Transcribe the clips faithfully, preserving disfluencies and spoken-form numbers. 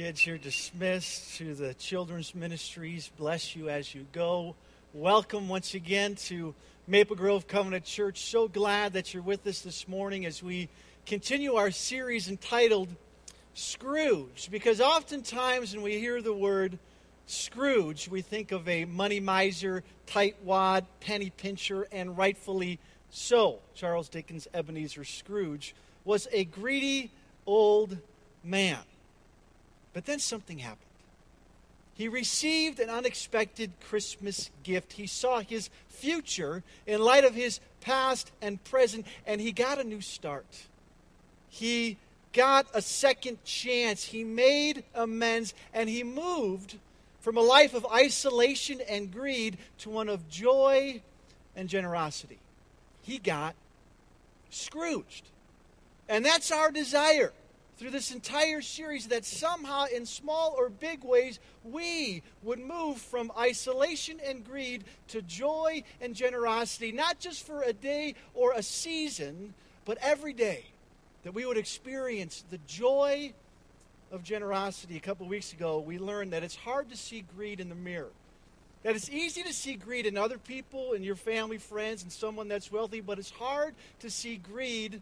Kids, you're dismissed to the children's ministries. Bless you as you go. Welcome once again to Maple Grove Covenant Church. So glad that you're with us this morning as we continue our series entitled Scrooge. Because oftentimes when we hear the word Scrooge, we think of a money miser, tightwad, penny pincher, and rightfully so. Charles Dickens' Ebenezer Scrooge was a greedy old man. But then something happened. He received an unexpected Christmas gift. He saw his future in light of his past and present, and he got a new start. He got a second chance. He made amends, and he moved from a life of isolation and greed to one of joy and generosity. He got Scrooged. And that's our desire through this entire series, that somehow in small or big ways we would move from isolation and greed to joy and generosity, not just for a day or a season, but every day, that we would experience the joy of generosity. A couple of weeks ago, we learned that it's hard to see greed in the mirror, that it's easy to see greed in other people, in your family, friends, and someone that's wealthy, but it's hard to see greed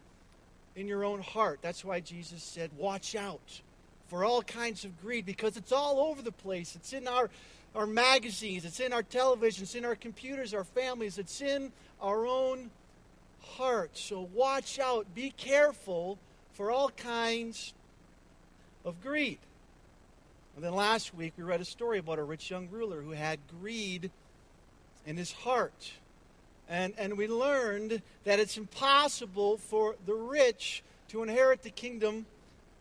in your own heart. That's why Jesus said, watch out for all kinds of greed, because it's all over the place. It's in our, our magazines. It's in our television. It's in our computers, our families. It's in our own heart. So watch out. Be careful for all kinds of greed. And then last week we read a story about a rich young ruler who had greed in his heart. And and we learned that it's impossible for the rich to inherit the kingdom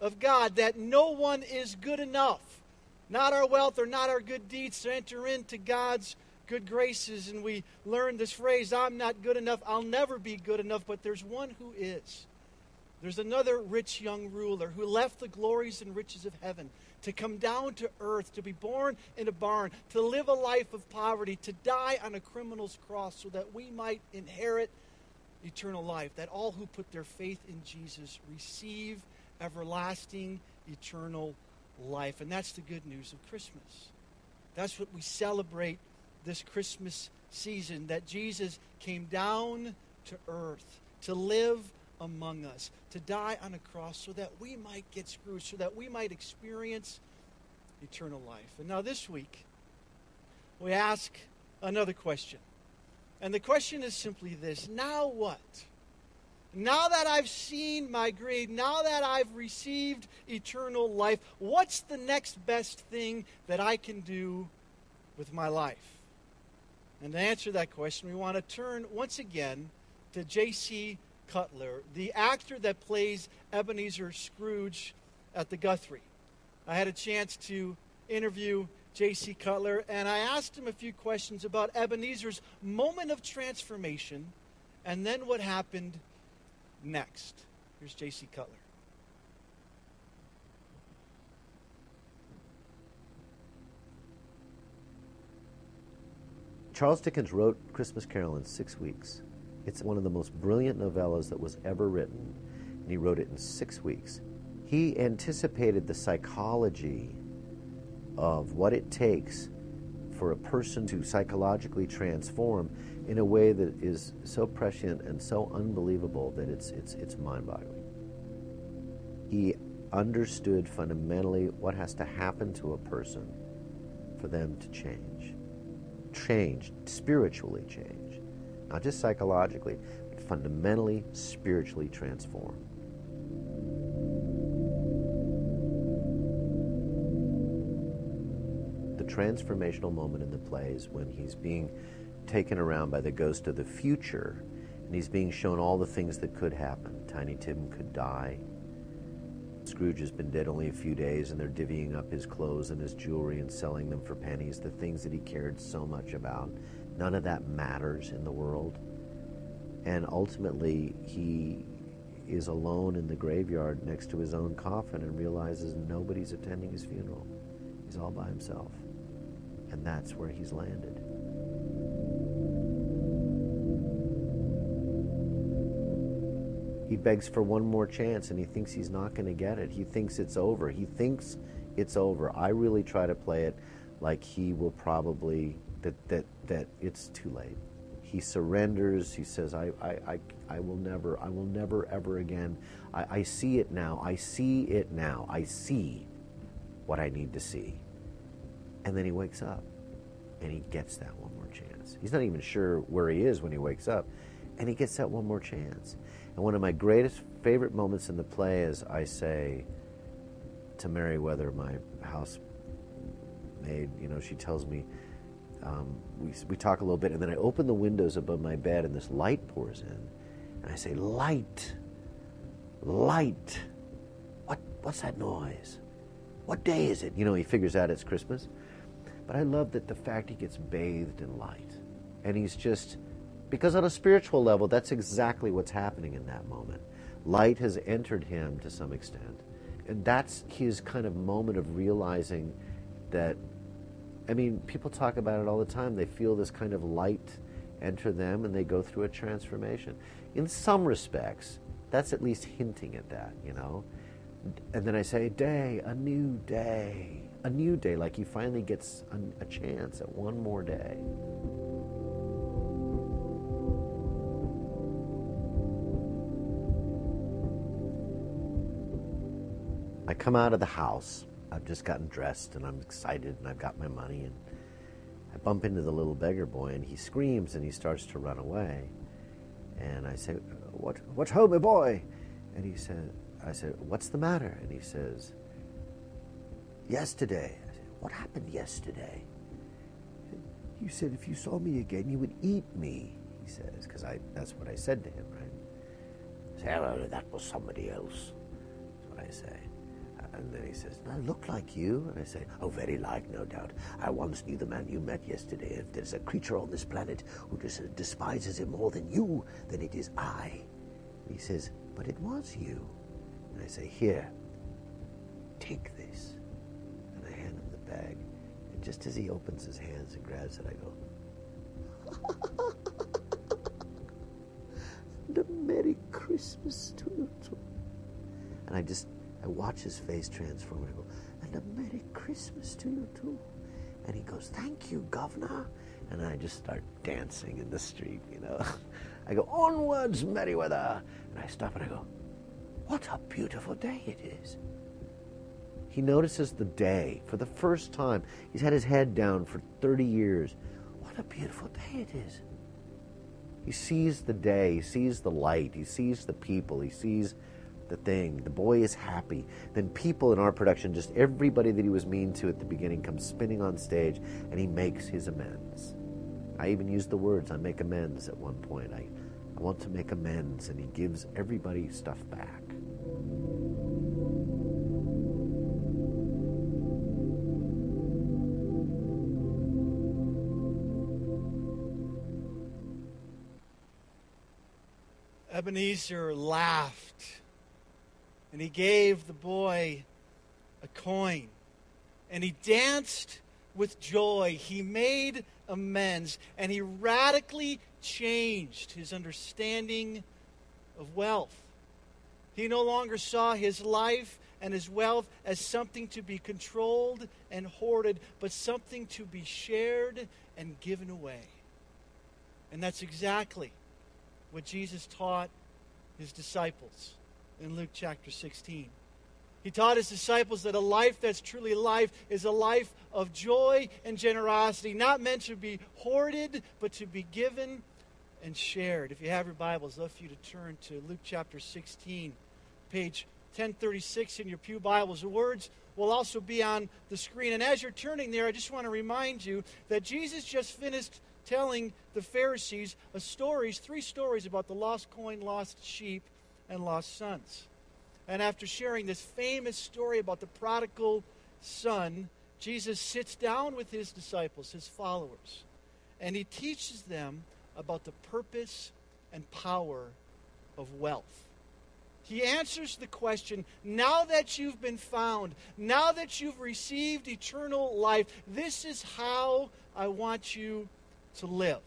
of God, that no one is good enough, not our wealth or not our good deeds, to enter into God's good graces. And we learned this phrase, I'm not good enough, I'll never be good enough, but there's one who is. There's another rich young ruler who left the glories and riches of heaven to come down to earth, to be born in a barn, to live a life of poverty, to die on a criminal's cross so that we might inherit eternal life, that all who put their faith in Jesus receive everlasting, eternal life. And that's the good news of Christmas. That's what we celebrate this Christmas season, that Jesus came down to earth to live among us, to die on a cross so that we might get screwed, so that we might experience eternal life. And now this week, we ask another question. And the question is simply this: now what? Now that I've seen my greed, now that I've received eternal life, what's the next best thing that I can do with my life? And to answer that question, we want to turn once again to J C Cutler, the actor that plays Ebenezer Scrooge at the Guthrie. I had a chance to interview J C Cutler, and I asked him a few questions about Ebenezer's moment of transformation and then what happened next. Here's J C Cutler. Charles Dickens wrote Christmas Carol in six weeks. It's one of the most brilliant novellas that was ever written, and he wrote it in six weeks. He anticipated the psychology of what it takes for a person to psychologically transform in a way that is so prescient and so unbelievable that it's, it's, it's mind-boggling. He understood fundamentally what has to happen to a person for them to change. Change, spiritually change. Not just psychologically, but fundamentally, spiritually transformed. The transformational moment in the play is when he's being taken around by the ghost of the future, and he's being shown all the things that could happen. Tiny Tim could die. Scrooge has been dead only a few days, and they're divvying up his clothes and his jewelry and selling them for pennies, the things that he cared so much about. None of that matters in the world. And ultimately, he is alone in the graveyard next to his own coffin and realizes nobody's attending his funeral. He's all by himself. And that's where he's landed. He begs for one more chance, and he thinks he's not going to get it. He thinks it's over. He thinks it's over. I really try to play it like he will probably, that that that it's too late. He surrenders. He says, I I, I, I will never, I will never ever again. I, I see it now. I see it now. I see what I need to see. And then he wakes up, and he gets that one more chance. He's not even sure where he is when he wakes up, and he gets that one more chance. And one of my greatest favorite moments in the play is I say to Mary Weather, my housemaid, you know, she tells me, um, we, we talk a little bit, and then I open the windows above my bed, and this light pours in, and I say, light, light, what, what's that noise? What day is it? You know, he figures out it's Christmas. But I love that the fact he gets bathed in light. And he's just, because on a spiritual level, that's exactly what's happening in that moment. Light has entered him to some extent. And that's his kind of moment of realizing that, I mean, people talk about it all the time. They feel this kind of light enter them and they go through a transformation. In some respects, that's at least hinting at that, you know. And then I say, day, a new day. A new day, like he finally gets a, a chance at one more day. I come out of the house. I've just gotten dressed, and I'm excited, and I've got my money, and I bump into the little beggar boy, and he screams, and he starts to run away. And I say, what, what ho, my boy? And he said, I said, what's the matter? And he says, yesterday. I said, what happened yesterday? Said, you said if you saw me again, you would eat me, he says, because I that's what I said to him, right? I said, hello, that was somebody else. That's what I say. And then he says, no, I look like you. And I say, oh, very like, no doubt. I once knew the man you met yesterday. If there's a creature on this planet who just despises him more than you, then it is I. And he says, but it was you. And I say, here, take this. And I hand him the bag. And just as he opens his hands and grabs it, I go, and a Merry Christmas to you too. And I just, I watch his face transform. And I go, and a Merry Christmas to you too. And he goes, thank you, Governor. And I just start dancing in the street, you know. I go, onwards, Merryweather. And I stop and I go, what a beautiful day it is. He notices the day for the first time. He's had his head down for thirty years. What a beautiful day it is. He sees the day. He sees the light. He sees the people. He sees the thing. The boy is happy. Then people in our production, just everybody that he was mean to at the beginning, comes spinning on stage, and he makes his amends. I even used the words, I make amends at one point. I, I want to make amends, and he gives everybody stuff back. Ebenezer laughed, and he gave the boy a coin, and he danced with joy. He made amends, and he radically changed his understanding of wealth. He no longer saw his life and his wealth as something to be controlled and hoarded, but something to be shared and given away. And that's exactly what Jesus taught his disciples in Luke chapter sixteen. He taught his disciples that a life that's truly life is a life of joy and generosity, not meant to be hoarded, but to be given and shared. If you have your Bibles, I'd love for you to turn to Luke chapter sixteen, page ten thirty-six in your pew Bibles. The words will also be on the screen. And as you're turning there, I just want to remind you that Jesus just finished telling the Pharisees a stories, three stories about the lost coin, lost sheep, and lost sons. And after sharing this famous story about the prodigal son, Jesus sits down with his disciples, his followers, and he teaches them about the purpose and power of wealth. He answers the question, now that you've been found, now that you've received eternal life, this is how I want you to live.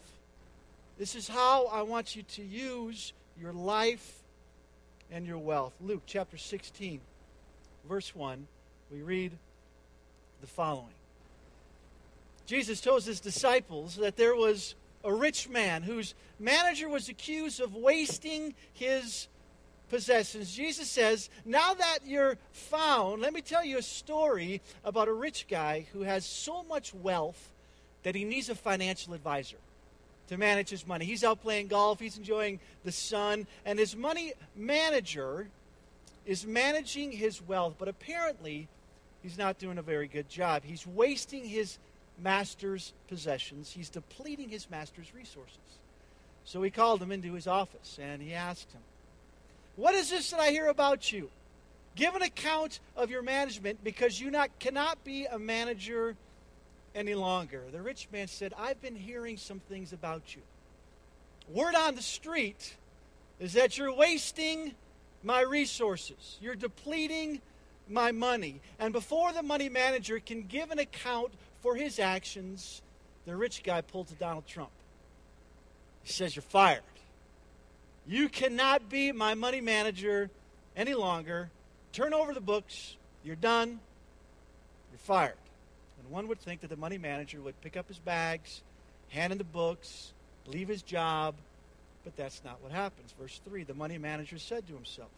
This is how I want you to use your life and your wealth. Luke chapter sixteen, verse one, we read, the following. Jesus tells his disciples that there was a rich man whose manager was accused of wasting his possessions. Jesus says, now that you're found, let me tell you a story about a rich guy who has so much wealth that he needs a financial advisor to manage his money. He's out playing golf, he's enjoying the sun, and his money manager is managing his wealth, but apparently he's not doing a very good job. He's wasting his master's possessions. He's depleting his master's resources. So he called him into his office and he asked him, what is this that I hear about you? Give an account of your management, because you not cannot be a manager any longer. The rich man said, I've been hearing some things about you. Word on the street is that you're wasting my resources. You're depleting my money. And before the money manager can give an account for his actions, the rich guy pulled to Donald Trump. He says, you're fired. You cannot be my money manager any longer. Turn over the books. You're done. You're fired. And one would think that the money manager would pick up his bags, hand in the books, leave his job. But that's not what happens. Verse three, the money manager said to himself,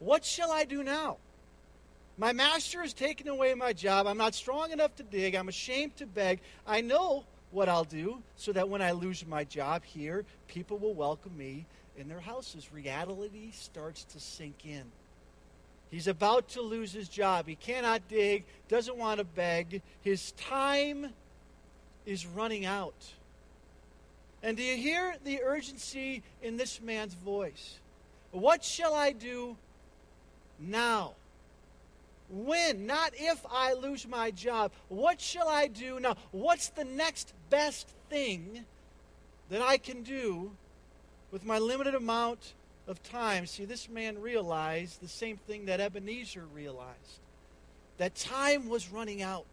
what shall I do now? My master has taken away my job. I'm not strong enough to dig. I'm ashamed to beg. I know what I'll do so that when I lose my job here, people will welcome me in their houses. Reality starts to sink in. He's about to lose his job. He cannot dig, doesn't want to beg. His time is running out. And do you hear the urgency in this man's voice? What shall I do now? When, not if I lose my job. What shall I do now? What's the next best thing that I can do with my limited amount of time? See, this man realized the same thing that Ebenezer realized, that time was running out,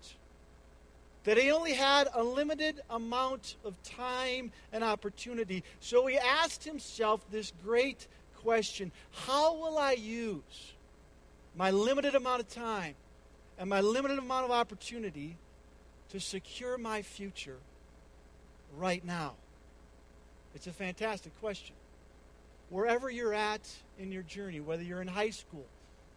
that he only had a limited amount of time and opportunity. So he asked himself this great question, how will I use my limited amount of time and my limited amount of opportunity to secure my future right now? It's a fantastic question. Wherever you're at in your journey, whether you're in high school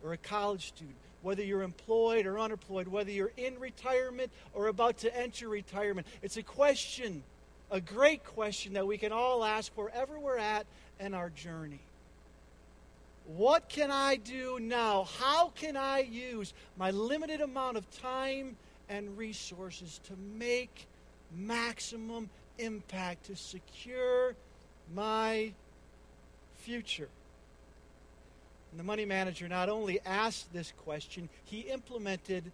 or a college student, whether you're employed or unemployed, whether you're in retirement or about to enter retirement, it's a question, a great question that we can all ask wherever we're at in our journey. What can I do now? How can I use my limited amount of time and resources to make maximum impact, to secure my future? And the money manager not only asked this question, he implemented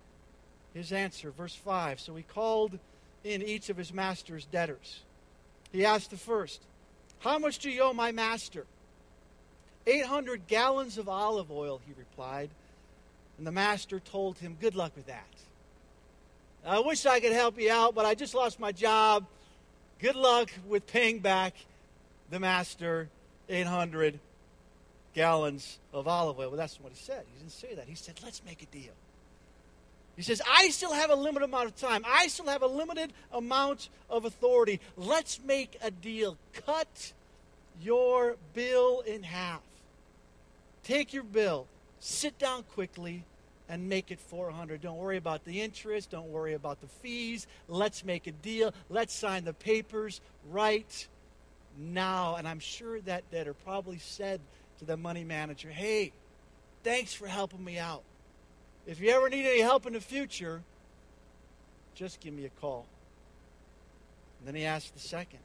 his answer. Verse five, so he called in each of his master's debtors. He asked the first, how much do you owe my master? eight hundred gallons of olive oil, he replied. And the master told him, good luck with that. I wish I could help you out, but I just lost my job. Good luck with paying back the master eight hundred gallons of olive oil. Well, that's what he said. He didn't say that. He said, let's make a deal. He says, I still have a limited amount of time. I still have a limited amount of authority. Let's make a deal. Cut your bill in half. Take your bill, sit down quickly, and make it four hundred. Don't worry about the interest. Don't worry about the fees. Let's make a deal. Let's sign the papers right now. And I'm sure that debtor probably said to the money manager, hey, thanks for helping me out. If you ever need any help in the future, just give me a call. And then he asked the second,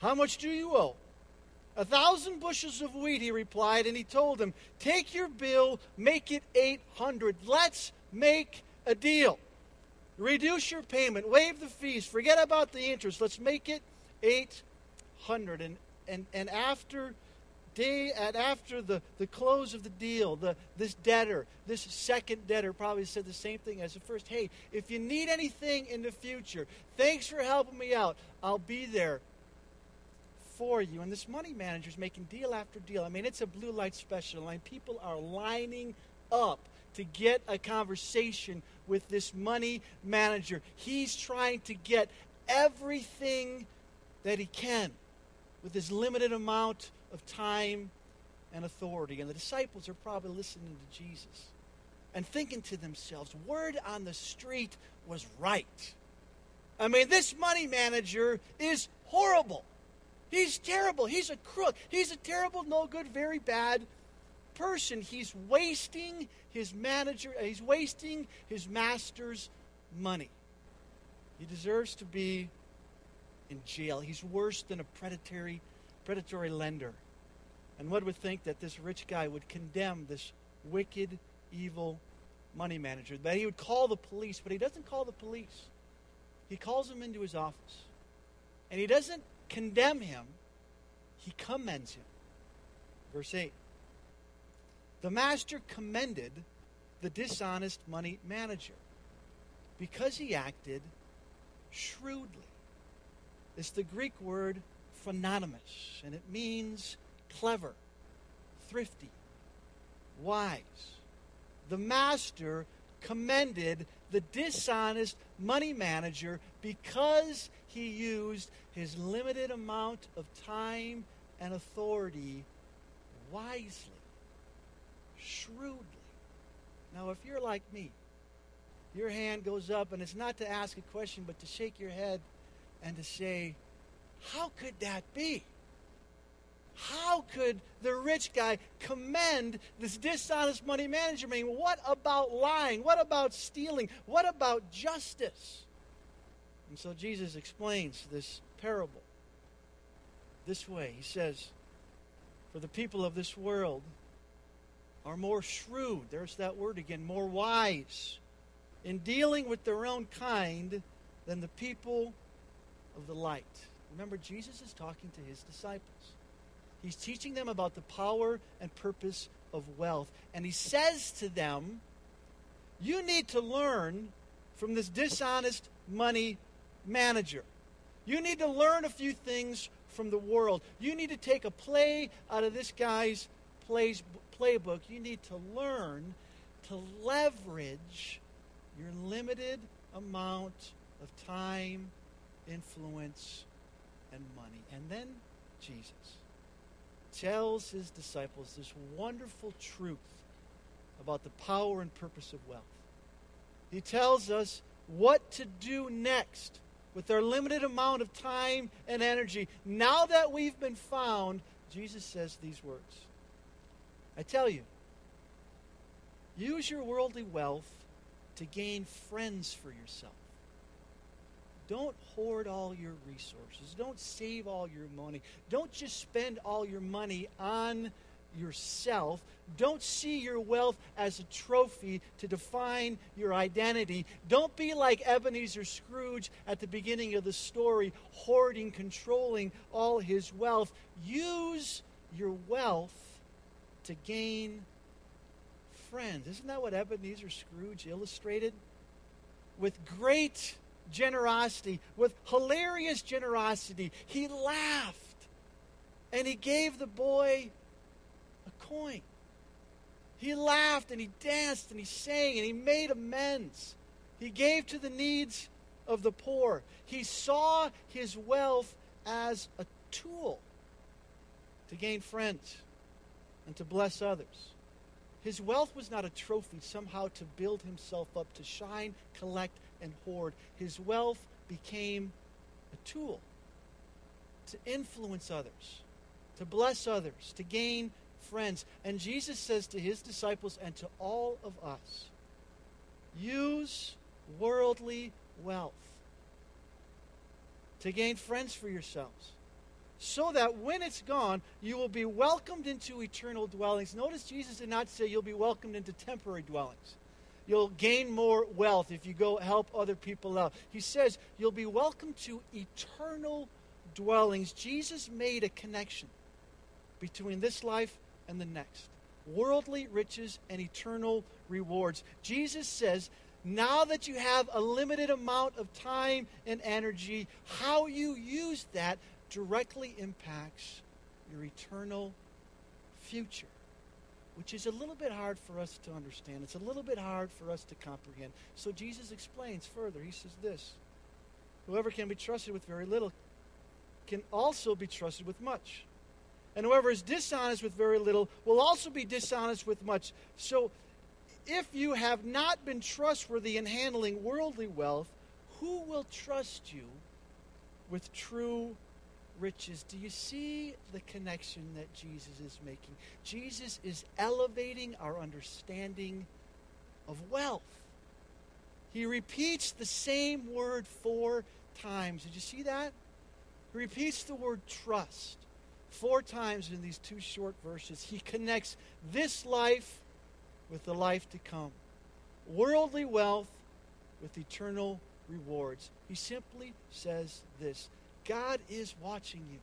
how much do you owe? A thousand bushels of wheat, he replied, and he told him, take your bill, make it eight hundred. Let's make a deal. Reduce your payment, waive the fees, forget about the interest. Let's make it eight hundred. And and, and after day and after the, the close of the deal, the this debtor, this second debtor probably said the same thing as the first. Hey, if you need anything in the future, thanks for helping me out. I'll be there for you. And this money manager is making deal after deal. I mean, it's a blue light special. I mean, people are lining up to get a conversation with this money manager. He's trying to get everything that he can with his limited amount of time and authority. And the disciples are probably listening to Jesus and thinking to themselves, word on the street was right. I mean, this money manager is horrible. He's terrible. He's a crook. He's a terrible, no good, very bad person. He's wasting his manager, he's wasting his master's money. He deserves to be in jail. He's worse than a predatory, predatory lender. And one would think that this rich guy would condemn this wicked, evil money manager, that he would call the police, but he doesn't call the police. He calls him into his office, and he doesn't condemn him. He commends him. Verse eight. The master commended the dishonest money manager because he acted shrewdly. It's the Greek word phrononymous, and it means clever, thrifty, wise. The master commended the dishonest money manager because he used his limited amount of time and authority wisely, shrewdly. Now, if you're like me, your hand goes up, and it's not to ask a question, but to shake your head and to say, how could that be? How could the rich guy commend this dishonest money manager? I mean, what about lying? What about stealing? What about justice? And so Jesus explains this parable this way. He says, for the people of this world are more shrewd, there's that word again, more wise in dealing with their own kind than the people of the light. Remember, Jesus is talking to his disciples. He's teaching them about the power and purpose of wealth. And he says to them, you need to learn from this dishonest money manager. You need to learn a few things from the world. You need to take a play out of this guy's plays, playbook. You need to learn to leverage your limited amount of time, influence, and money. And then Jesus tells his disciples this wonderful truth about the power and purpose of wealth. He tells us what to do next with our limited amount of time and energy. Now that we've been found, Jesus says these words. I tell you, use your worldly wealth to gain friends for yourself. Don't hoard all your resources. Don't save all your money. Don't just spend all your money on yourself. Don't see your wealth as a trophy to define your identity. Don't be like Ebenezer Scrooge at the beginning of the story, hoarding, controlling all his wealth. Use your wealth to gain friends. Isn't that what Ebenezer Scrooge illustrated? With great generosity, with hilarious generosity, he laughed and he gave the boy a coin. He laughed and he danced and he sang and he made amends. He gave to the needs of the poor. He saw his wealth as a tool to gain friends and to bless others. His wealth was not a trophy somehow to build himself up, to shine, collect, and hoard. His wealth became a tool to influence others, to bless others, to gain friends. And Jesus says to his disciples and to all of us, use worldly wealth to gain friends for yourselves, so that when it's gone, you will be welcomed into eternal dwellings. Notice Jesus did not say you'll be welcomed into temporary dwellings. You'll gain more wealth if you go help other people out. He says you'll be welcome to eternal dwellings. Jesus made a connection between this life and the next. Worldly riches and eternal rewards. Jesus says, now that you have a limited amount of time and energy, how you use that directly impacts your eternal future. which is a little bit hard for us to understand. It's a little bit hard for us to comprehend. So Jesus explains further. He says this, whoever can be trusted with very little can also be trusted with much. And whoever is dishonest with very little will also be dishonest with much. So if you have not been trustworthy in handling worldly wealth, who will trust you with true riches? Do you see the connection that Jesus is making? Jesus is elevating our understanding of wealth. He repeats the same word four times. Did you see that? He repeats the word trust four times in these two short verses. He connects this life with the life to come, worldly wealth with eternal rewards. He simply says this: God is watching you.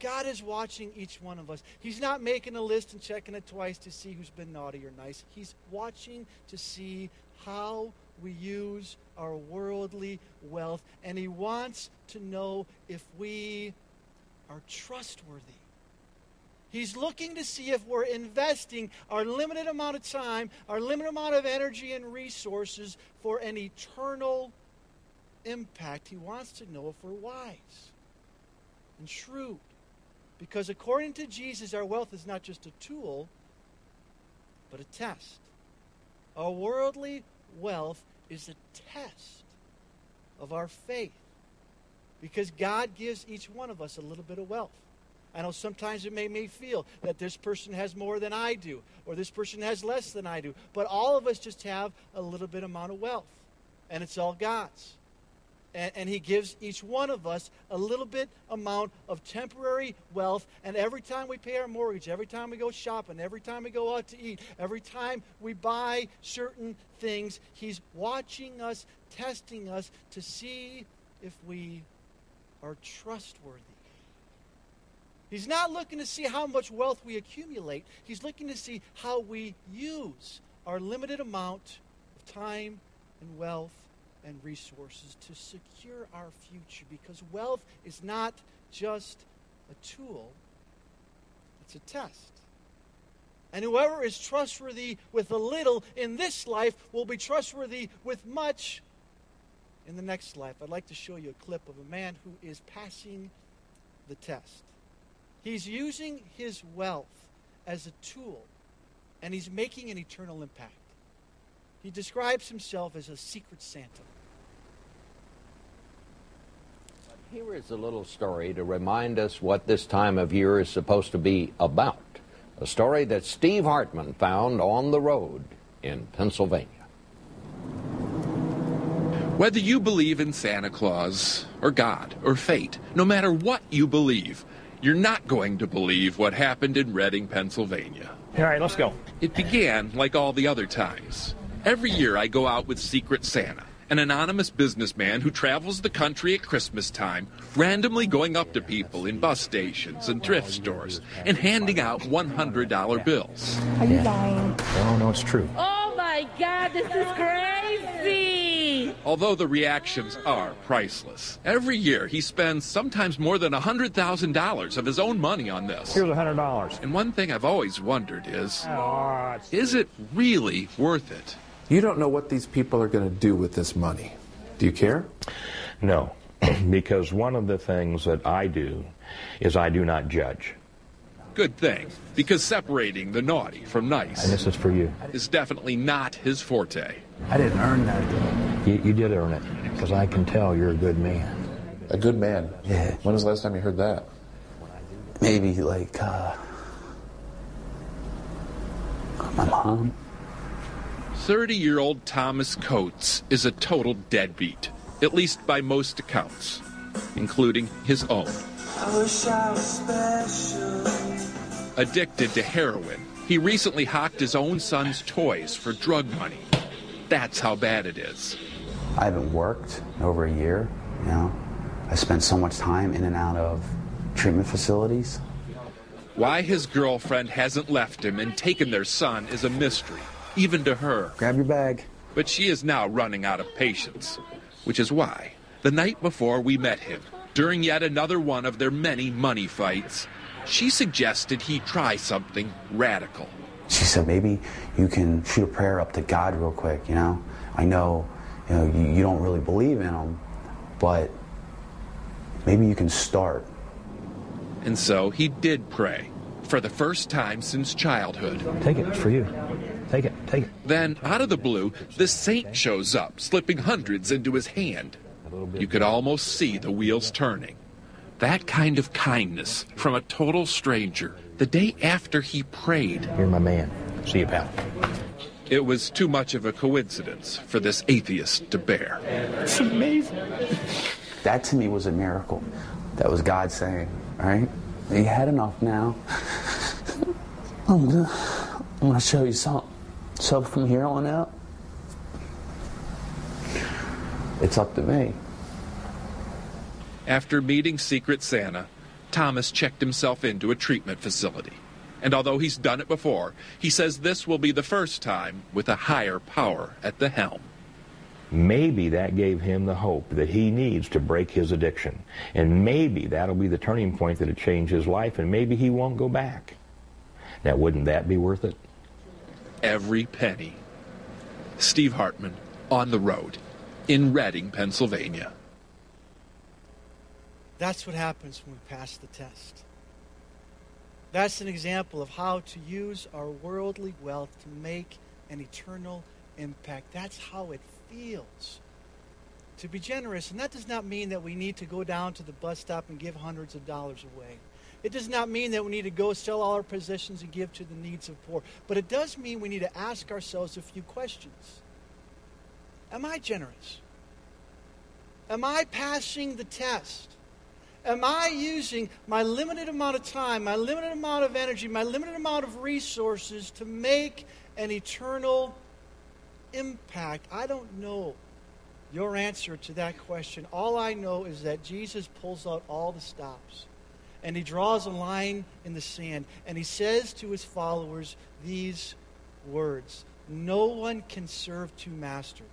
God is watching each one of us. He's not making a list and checking it twice to see who's been naughty or nice. He's watching to see how we use our worldly wealth, and he wants to know if we are trustworthy. He's looking to see if we're investing our limited amount of time, our limited amount of energy and resources for an eternal impact. He wants to know if we're wise and shrewd. Because according to Jesus, our wealth is not just a tool, but a test. Our worldly wealth is a test of our faith. Because God gives each one of us a little bit of wealth. I know sometimes it may make me feel that this person has more than I do, or this person has less than I do. But all of us just have a little bit amount of wealth, and it's all God's. And, and he gives each one of us a little bit amount of temporary wealth. And every time we pay our mortgage, every time we go shopping, every time we go out to eat, every time we buy certain things, he's watching us, testing us to see if we are trustworthy. He's not looking to see how much wealth we accumulate. He's looking to see how we use our limited amount of time and wealth and resources to secure our future, because wealth is not just a tool, it's a test. And whoever is trustworthy with a little in this life will be trustworthy with much in the next life. I'd like to show you a clip of a man who is passing the test. He's using his wealth as a tool, and he's making an eternal impact. He describes himself as a secret Santa. Here is a little story to remind us what this time of year is supposed to be about. A story that Steve Hartman found on the road in Pennsylvania. Whether you believe in Santa Claus or God or fate, no matter what you believe, you're not going to believe what happened in Reading, Pennsylvania. All right, let's go. It began like all the other times. Every year I go out with Secret Santa, an anonymous businessman who travels the country at Christmas time, randomly going up to people in bus stations and thrift stores and handing out one hundred dollar bills. Are you lying? Oh, no, it's true. Oh, my God, this is crazy. Although the reactions are priceless. Every year he spends sometimes more than one hundred thousand dollars of his own money on this. Here's one hundred dollars. And one thing I've always wondered is, oh, is it really worth it? You don't know what these people are going to do with this money. Do you care? No, because one of the things that I do is I do not judge. Good thing, because separating the naughty from nice, and this is for you, is definitely not his forte. I didn't earn that. You, you did earn it, because I can tell you're a good man. A good man? Yeah. When was the last time you heard that? Maybe like, uh, my mom. thirty-year-old Thomas Coates is a total deadbeat, at least by most accounts, including his own. I wish I was special. Addicted to heroin, he recently hocked his own son's toys for drug money. That's how bad it is. I haven't worked in over a year, you know. I spent so much time in and out of treatment facilities. Why his girlfriend hasn't left him and taken their son is a mystery, even to her. Grab your bag. But she is now running out of patience, which is why, the night before we met him, during yet another one of their many money fights, She suggested he try something radical. She said, maybe you can shoot a prayer up to God real quick, you know? I know, you know, you, you don't really believe in him, but maybe you can start. And so he did pray, for the first time since childhood. Take it, it's for you. Take it, take it. Then, out of the blue, the saint shows up, slipping hundreds into his hand. You could almost see the wheels turning. That kind of kindness from a total stranger the day after he prayed. You're my man. See you, pal. It was too much of a coincidence for this atheist to bear. It's amazing. That to me was a miracle. That was God saying, all right, you had enough now. I'm gonna, I'm gonna show you something. So from here on out, it's up to me. After meeting Secret Santa, Thomas checked himself into a treatment facility. And although he's done it before, he says this will be the first time with a higher power at the helm. Maybe that gave him the hope that he needs to break his addiction. And maybe that'll be the turning point that'll change his life, and maybe he won't go back. Now, wouldn't that be worth it? Every penny. Steve Hartman, on the road, in Reading, Pennsylvania. That's what happens when we pass the test. That's an example of how to use our worldly wealth to make an eternal impact. That's how it feels to be generous. And that does not mean that we need to go down to the bus stop and give hundreds of dollars away. It does not mean that we need to go sell all our possessions and give to the needs of poor. But it does mean we need to ask ourselves a few questions. Am I generous? Am I passing the test? Am I using my limited amount of time, my limited amount of energy, my limited amount of resources to make an eternal impact? I don't know your answer to that question. All I know is that Jesus pulls out all the stops, and he draws a line in the sand, and he says to his followers these words: no one can serve two masters.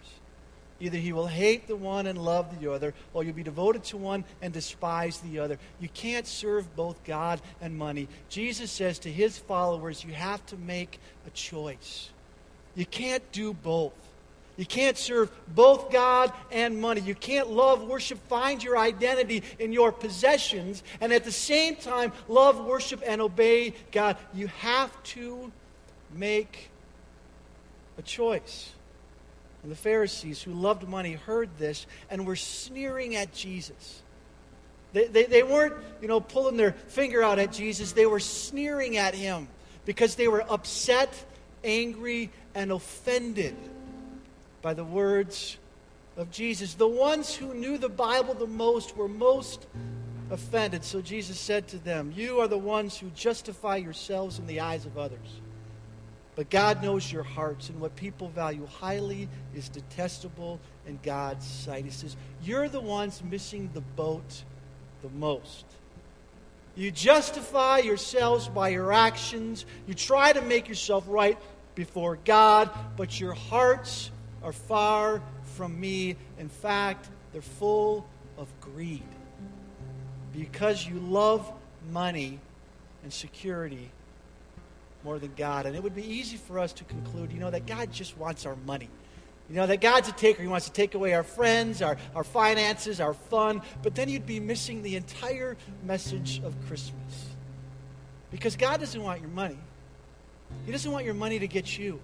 Either he will hate the one and love the other, or you'll be devoted to one and despise the other. You can't serve both God and money. Jesus says to his followers, you have to make a choice. You can't do both. You can't serve both God and money. You can't love, worship, find your identity in your possessions, and at the same time, love, worship, and obey God. You have to make a choice. And the Pharisees, who loved money, heard this and were sneering at Jesus. They, they, they weren't, you know, pulling their finger out at Jesus. They were sneering at him because they were upset, angry, and offended by the words of Jesus. The ones who knew the Bible the most were most offended. So Jesus said to them, you are the ones who justify yourselves in the eyes of others. But God knows your hearts, and what people value highly is detestable in God's sight. He says, you're the ones missing the boat the most. You justify yourselves by your actions. You try to make yourself right before God, but your hearts are far from me. In fact, they're full of greed. Because you love money and security more than God. And it would be easy for us to conclude, you know, that God just wants our money. You know, that God's a taker. He wants to take away our friends, our, our finances, our fun. But then you'd be missing the entire message of Christmas. Because God doesn't want your money. He doesn't want your money to get you.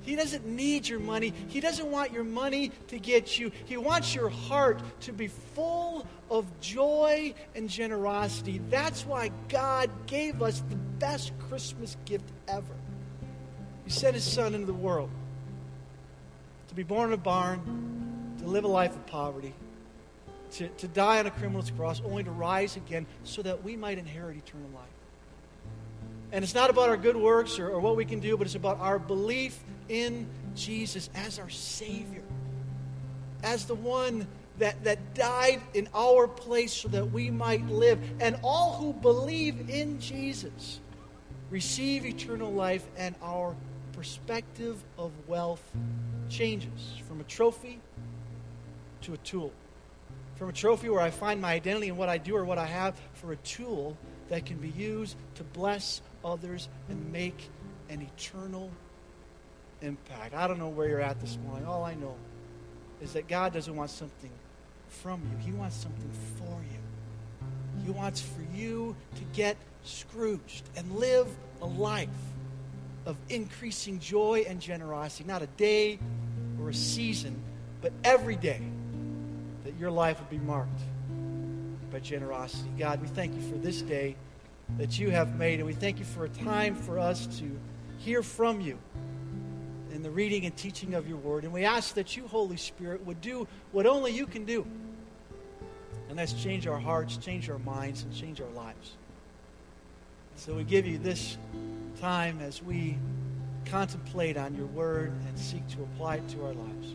He doesn't need your money. He doesn't want your money to get you. He wants your heart to be full of joy and generosity. That's why God gave us the best Christmas gift ever. He sent his son into the world to be born in a barn, to live a life of poverty, to, to die on a criminal's cross, only to rise again so that we might inherit eternal life. And it's not about our good works or, or what we can do, but it's about our belief in Jesus as our Savior, as the one that, that died in our place so that we might live. And all who believe in Jesus receive eternal life, and our perspective of wealth changes from a trophy to a tool. From a trophy where I find my identity in what I do or what I have, for a tool that can be used to bless others and make an eternal impact. I don't know where you're at this morning. All I know is that God doesn't want something from you. He wants something for you. He wants for you to get Scrooged and live a life of increasing joy and generosity. Not a day or a season, but every day that your life would be marked by generosity. God, we thank you for this day that you have made, and we thank you for a time for us to hear from you in the reading and teaching of your word. And we ask that you, Holy Spirit, would do what only you can do, and that's change our hearts, change our minds, and change our lives. So we give you this time as we contemplate on your word and seek to apply it to our lives.